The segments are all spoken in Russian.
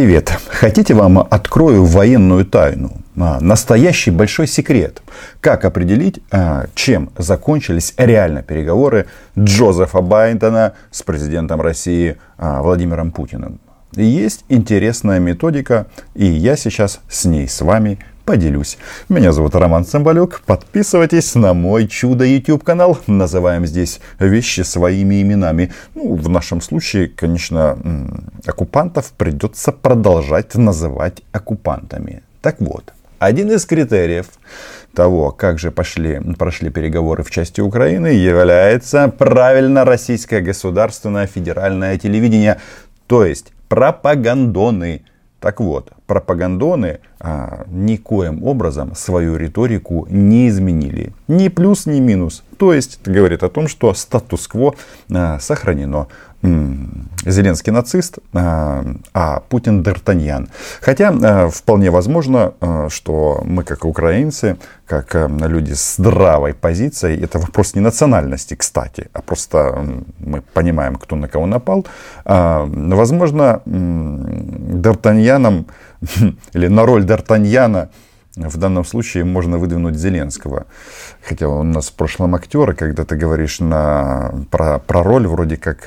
Привет. Хотите, вам открою военную тайну? Настоящий большой секрет. Как определить, чем закончились реально переговоры Джозефа Байдена с президентом России Владимиром Путиным? Есть интересная методика, и я сейчас с ней с вами поделюсь. Меня зовут Роман Цимбалюк. Подписывайтесь на мой чудо YouTube канал. Называем здесь вещи своими именами. В нашем случае, конечно, оккупантов придется продолжать называть оккупантами. Так вот, один из критериев того, как же прошли переговоры в части Украины, является правильно российское государственное федеральное телевидение, то есть пропагандоны. Так вот, пропагандоны никоим образом свою риторику не изменили. Ни плюс, ни минус. То есть, это говорит о том, что статус-кво сохранено. Зеленский нацист, а Путин Д'Артаньян. Хотя вполне возможно, что мы, как украинцы, как люди с здравой позицией, это вопрос не национальности, кстати, а просто мы понимаем, кто на кого напал. Возможно, Д'Артаньяном или на роль Д'Артаньяна в данном случае можно выдвинуть Зеленского. Хотя он у нас в прошлом актер, и когда ты говоришь про роль, вроде как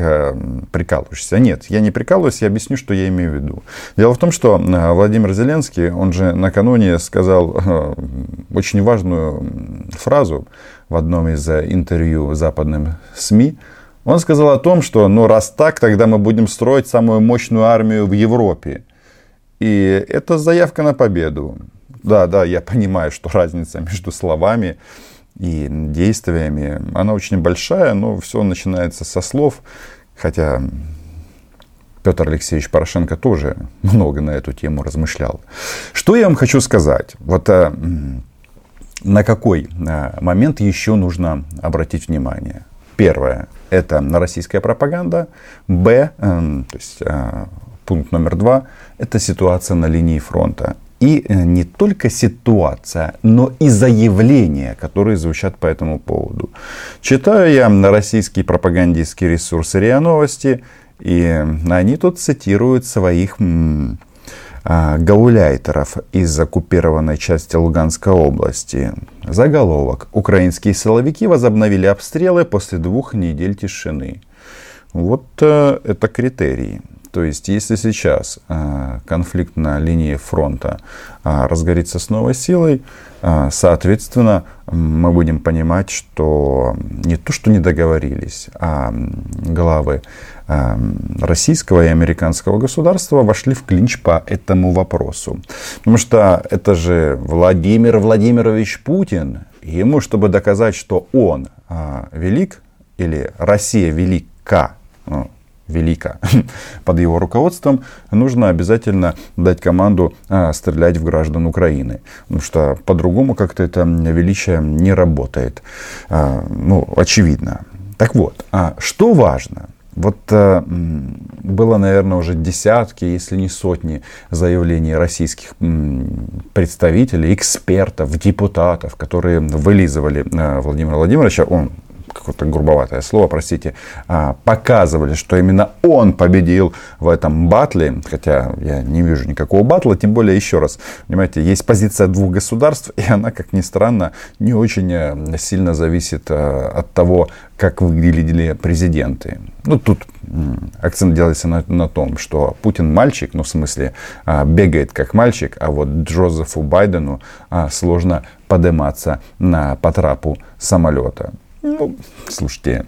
прикалываешься. Нет, я не прикалываюсь, я объясню, что я имею в виду. Дело в том, что Владимир Зеленский, он же накануне сказал очень важную фразу в одном из интервью западным СМИ. Он сказал о том, что раз так, тогда мы будем строить самую мощную армию в Европе. И это заявка на победу. Да, я понимаю, что разница между словами и действиями, она очень большая, но все начинается со слов. Хотя Петр Алексеевич Порошенко тоже много на эту тему размышлял. Что я вам хочу сказать? На какой момент еще нужно обратить внимание? Первое, это российская пропаганда. Б, то есть пункт номер 2, это ситуация на линии фронта. И не только ситуация, но и заявления, которые звучат по этому поводу. Читаю я на российский пропагандистский ресурс РИА Новости, и они тут цитируют своих гауляйтеров из оккупированной части Луганской области. Заголовок. Украинские силовики возобновили обстрелы после 2 недель тишины. Вот это критерии. То есть, если сейчас конфликт на линии фронта разгорится с новой силой, соответственно, мы будем понимать, что не то, что не договорились, а главы российского и американского государства вошли в клинч по этому вопросу. Потому что это же Владимир Владимирович Путин. Ему, чтобы доказать, что он велик, или Россия велика под его руководством, нужно обязательно дать команду стрелять в граждан Украины. Потому что по-другому как-то это величие не работает. Очевидно. Так вот, что важно? Было, наверное, уже десятки, если не сотни заявлений российских представителей, экспертов, депутатов, которые вылизывали Владимира Владимировича. Он какое-то грубоватое слово, простите, показывали, что именно он победил в этом баттле, хотя я не вижу никакого баттла, тем более, еще раз, понимаете, есть позиция двух государств, и она, как ни странно, не очень сильно зависит от того, как выглядели президенты. Тут акцент делается на том, что Путин мальчик, бегает как мальчик, а вот Джозефу Байдену сложно подниматься по трапу самолета. Слушайте,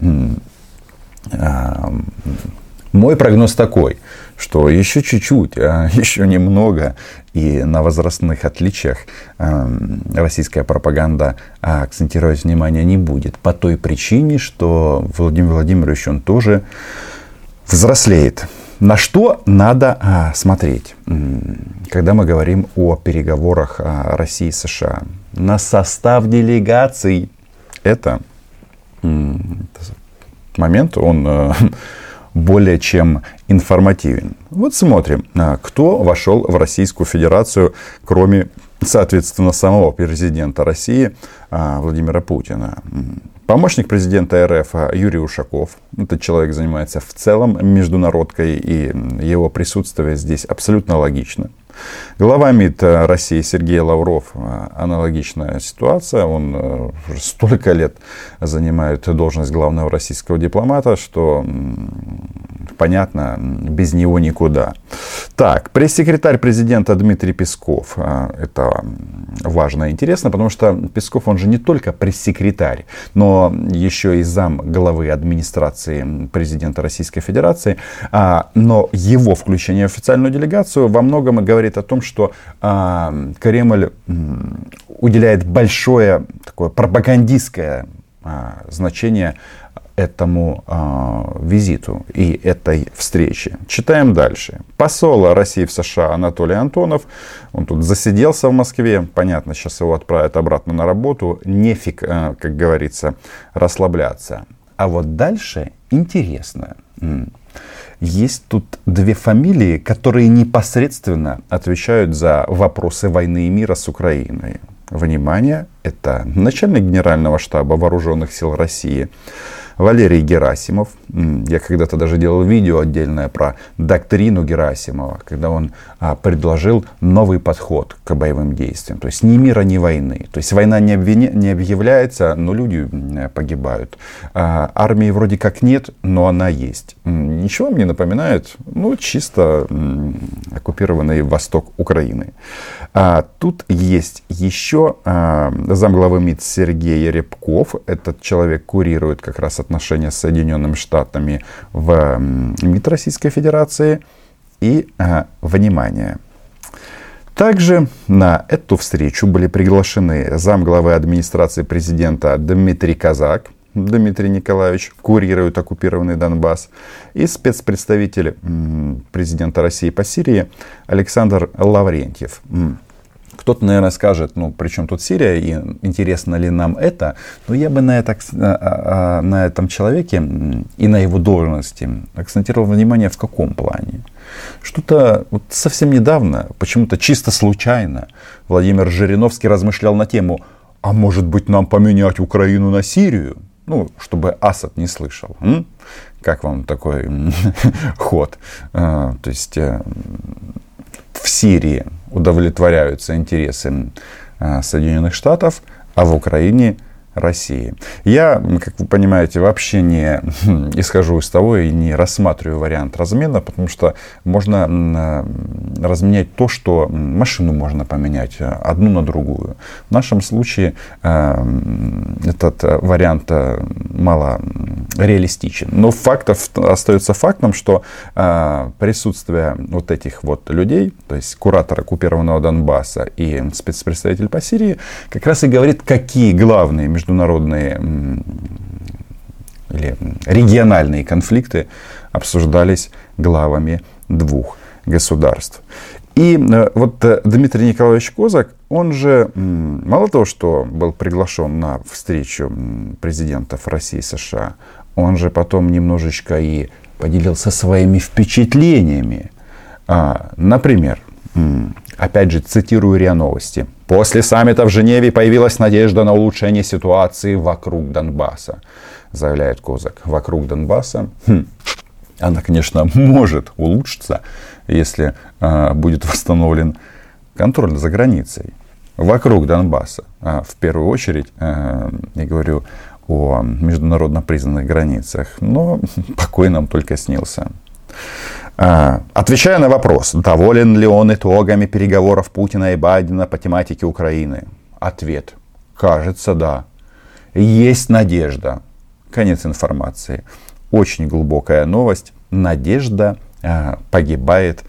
мой прогноз такой, что еще чуть-чуть, еще немного, и на возрастных отличиях российская пропаганда акцентировать внимание не будет. По той причине, что Владимир Владимирович, он тоже взрослеет. На что надо смотреть, когда мы говорим о переговорах России и США? На состав делегаций. Это момент, он более чем информативен. Смотрим, кто вошел в Российскую Федерацию, кроме, соответственно, самого президента России Владимира Путина. Помощник президента РФ Юрий Ушаков, этот человек занимается в целом международкой, и его присутствие здесь абсолютно логично. Глава МИД России Сергей Лавров, аналогичная ситуация, он уже столько лет занимает должность главного российского дипломата, что понятно, без него никуда. Так, пресс-секретарь президента Дмитрий Песков, это важно и интересно, потому что Песков, он же не только пресс-секретарь, но еще и зам главы администрации президента Российской Федерации, но его включение в официальную делегацию во многом говорит о том, что Кремль уделяет большое такое пропагандистское значение этому визиту и этой встрече. Читаем дальше. Посол России в США Анатолий Антонов, он тут засиделся в Москве, понятно, сейчас его отправят обратно на работу, нефиг, как говорится, расслабляться. А вот дальше интересно. Есть тут две фамилии, которые непосредственно отвечают за вопросы войны и мира с Украиной. Внимание, это начальник Генерального штаба Вооруженных сил России Валерий Герасимов. Я когда-то даже делал видео отдельное про доктрину Герасимова, когда он предложил новый подход к боевым действиям. То есть ни мира, ни войны. То есть война не объявляется, но люди погибают. Армии вроде как нет, но она есть. Ничего мне напоминает, чисто оккупированный восток Украины. Тут есть еще замглавы МИД Сергей Рябков. Этот человек курирует как раз отношения с Соединенными Штатами в МИД Российской Федерации. И, внимание, также на эту встречу были приглашены замглавы администрации президента Дмитрий Козак, Дмитрий Николаевич, курирует оккупированный Донбасс, и спецпредставитель президента России по Сирии Александр Лаврентьев. Кто-то, наверное, скажет, при чем тут Сирия, и интересно ли нам это? Но я бы на этом человеке и на его должности акцентировал внимание в каком плане. Что-то совсем недавно, почему-то чисто случайно, Владимир Жириновский размышлял на тему, а может быть нам поменять Украину на Сирию? Чтобы Асад не слышал. Как вам такой ход? То есть в Сирии удовлетворяются интересы Соединенных Штатов, а в Украине России. Я, как вы понимаете, вообще не исхожу из того и не рассматриваю вариант размена, потому что можно разменять то, что машину можно поменять одну на другую. В нашем случае этот вариант мало реалистичен. Но факт остается фактом, что присутствие вот этих вот людей, то есть куратор оккупированного Донбасса и спецпредставитель по Сирии, как раз и говорит, какие главные международные или региональные конфликты обсуждались главами двух государств. И вот Дмитрий Николаевич Козак, он же, мало того, что был приглашен на встречу президентов России и США, он же потом немножечко и поделился своими впечатлениями. Например, опять же цитирую РИА Новости. После саммита в Женеве появилась надежда на улучшение ситуации вокруг Донбасса, заявляет Козак. Вокруг Донбасса она, конечно, может улучшиться, если будет восстановлен контроль за границей. Вокруг Донбасса, в первую очередь, я говорю о международно признанных границах, но покой нам только снился. Отвечая на вопрос, доволен ли он итогами переговоров Путина и Байдена по тематике Украины? Ответ. Кажется, да. Есть надежда. Конец информации. Очень глубокая новость. Надежда погибает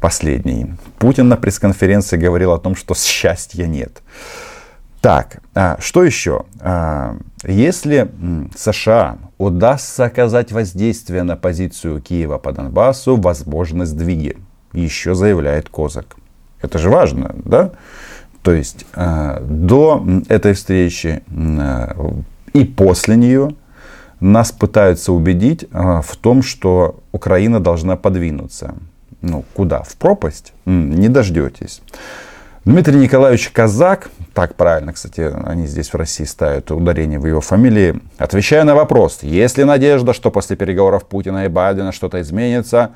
последней. Путин на пресс-конференции говорил о том, что счастья нет. Так, что еще? Если США удастся оказать воздействие на позицию Киева по Донбассу, возможны сдвиги, еще заявляет Козак. Это же важно, да? То есть до этой встречи и после нее нас пытаются убедить в том, что Украина должна подвинуться. Куда? В пропасть? Не дождетесь. Дмитрий Николаевич Козак, так правильно, кстати, они здесь в России ставят ударение в его фамилии, отвечая на вопрос, есть ли надежда, что после переговоров Путина и Байдена что-то изменится,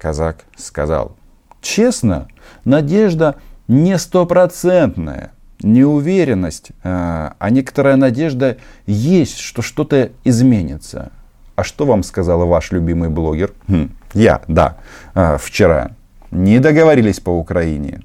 Козак сказал, честно, надежда не стопроцентная, неуверенность, а некоторая надежда есть, что что-то изменится. А что вам сказал ваш любимый блогер? Вчера. Не договорились по Украине.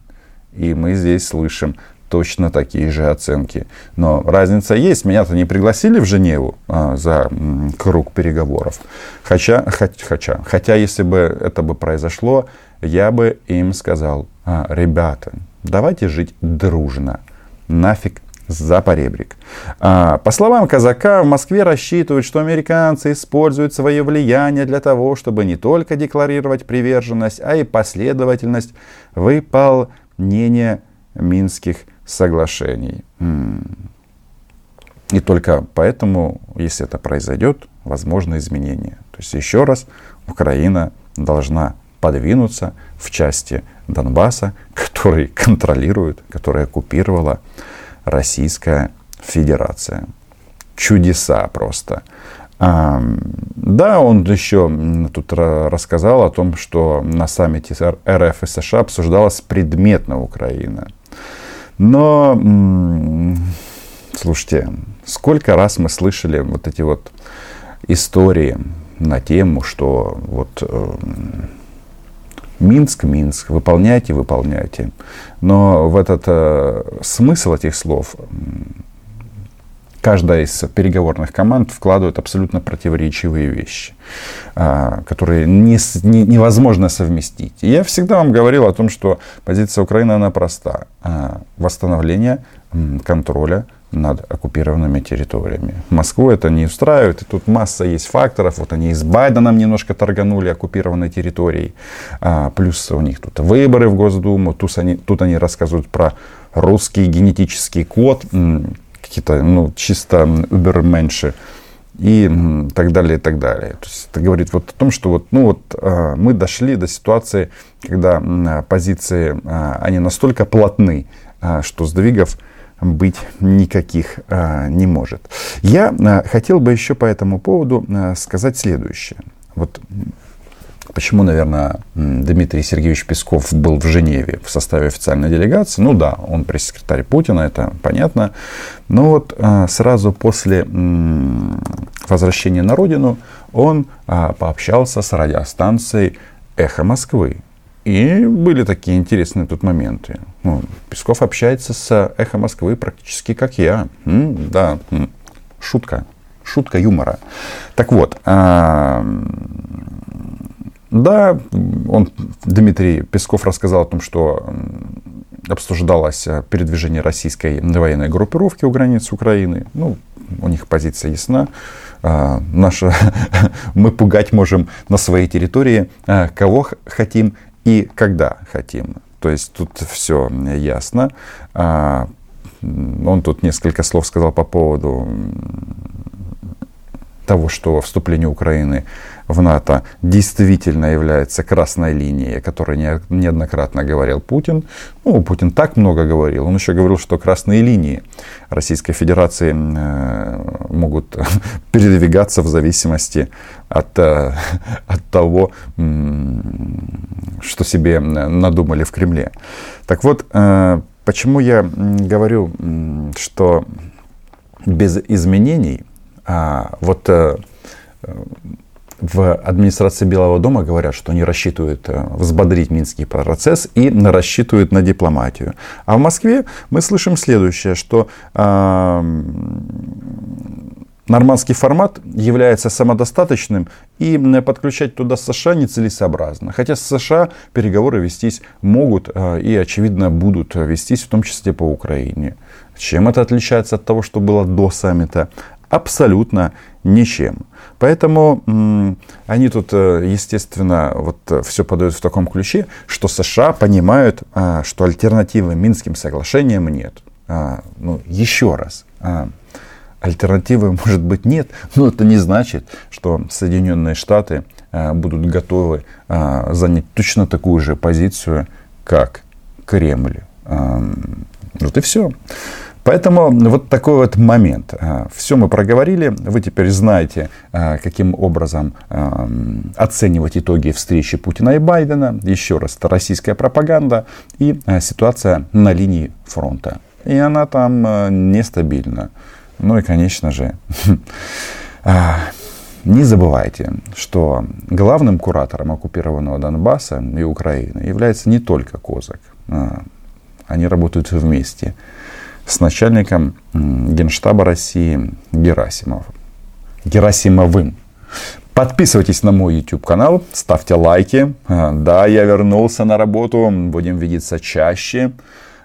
И мы здесь слышим точно такие же оценки. Но разница есть. Меня-то не пригласили в Женеву за круг переговоров. Хотя, если бы это бы произошло, я бы им сказал, ребята, давайте жить дружно. Нафиг за поребрик. По словам Казака, в Москве рассчитывают, что американцы используют свое влияние для того, чтобы не только декларировать приверженность, а и последовательность выполнения Минских соглашений. И только поэтому, если это произойдет, возможны изменения. То есть, еще раз, Украина должна подвинуться в части Донбасса, который контролирует, который оккупировала Российская Федерация. Чудеса просто. Да, он еще тут рассказал о том, что на саммите РФ и США обсуждалась предметно Украина. Но, слушайте, сколько раз мы слышали вот эти вот истории на тему, что вот... Минск, выполняйте. Но в этот смысл этих слов каждая из переговорных команд вкладывает абсолютно противоречивые вещи, которые невозможно совместить. И я всегда вам говорил о том, что позиция Украины, она проста. Восстановление контроля над оккупированными территориями. Москву это не устраивает. И тут масса есть факторов. Вот они и с Байденом немножко торганули оккупированной территорией. Плюс у них тут выборы в Госдуму. Тут они рассказывают про русский генетический код. Какие-то чисто уберменши. И так далее, и так далее. То есть, это говорит вот о том, что мы дошли до ситуации, когда позиции, они настолько плотны, что сдвигов быть никаких не может. Я хотел бы еще по этому поводу сказать следующее. Вот почему, наверное, Дмитрий Сергеевич Песков был в Женеве в составе официальной делегации. Он пресс-секретарь Путина, это понятно. Но вот сразу после возвращения на родину он пообщался с радиостанцией «Эхо Москвы». И были такие интересные тут моменты. Песков общается с «Эхо Москвы» практически как я. Шутка юмора. Так вот, Дмитрий Песков рассказал о том, что обсуждалось передвижение российской военной группировки у границ Украины. У них позиция ясна. Мы пугать можем на своей территории кого хотим и когда хотим. То есть, тут все ясно. Он тут несколько слов сказал по поводу того, что вступление Украины в НАТО действительно является красной линией, о которой неоднократно говорил Путин. Путин так много говорил. Он еще говорил, что красные линии Российской Федерации могут передвигаться в зависимости от того, что себе надумали в Кремле. Так вот, почему я говорю, что без изменений в администрации Белого дома говорят, что они рассчитывают взбодрить Минский процесс и рассчитывают на дипломатию. А в Москве мы слышим следующее, что нормандский формат является самодостаточным и подключать туда США нецелесообразно. Хотя с США переговоры вестись могут и, очевидно, будут вестись, в том числе по Украине. Чем это отличается от того, что было до саммита? Абсолютно ничем. Поэтому они тут, естественно, все подают в таком ключе, что США понимают, что альтернативы Минским соглашениям нет. Еще раз, альтернативы, может быть, нет, но это не значит, что Соединенные Штаты будут готовы занять точно такую же позицию, как Кремль. Вот и все. Поэтому вот такой вот момент. Все мы проговорили. Вы теперь знаете, каким образом оценивать итоги встречи Путина и Байдена. Еще раз, это российская пропаганда и ситуация на линии фронта. И она там нестабильна. Ну и, конечно же, не забывайте, что главным куратором оккупированного Донбасса и Украины является не только Козак. Они работают вместе с начальником Генштаба России Герасимовым. Подписывайтесь на мой YouTube канал, ставьте лайки. Да, я вернулся на работу, будем видеться чаще.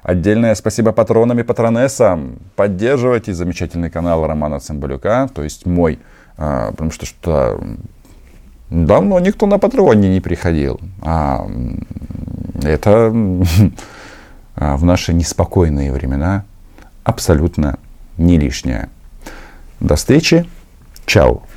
Отдельное спасибо патронам и патронессам. Поддерживайте замечательный канал Романа Цимбалюка, то есть мой, потому что давно никто на патроне не приходил. А это в наши неспокойные времена абсолютно не лишнее. До встречи. Чао.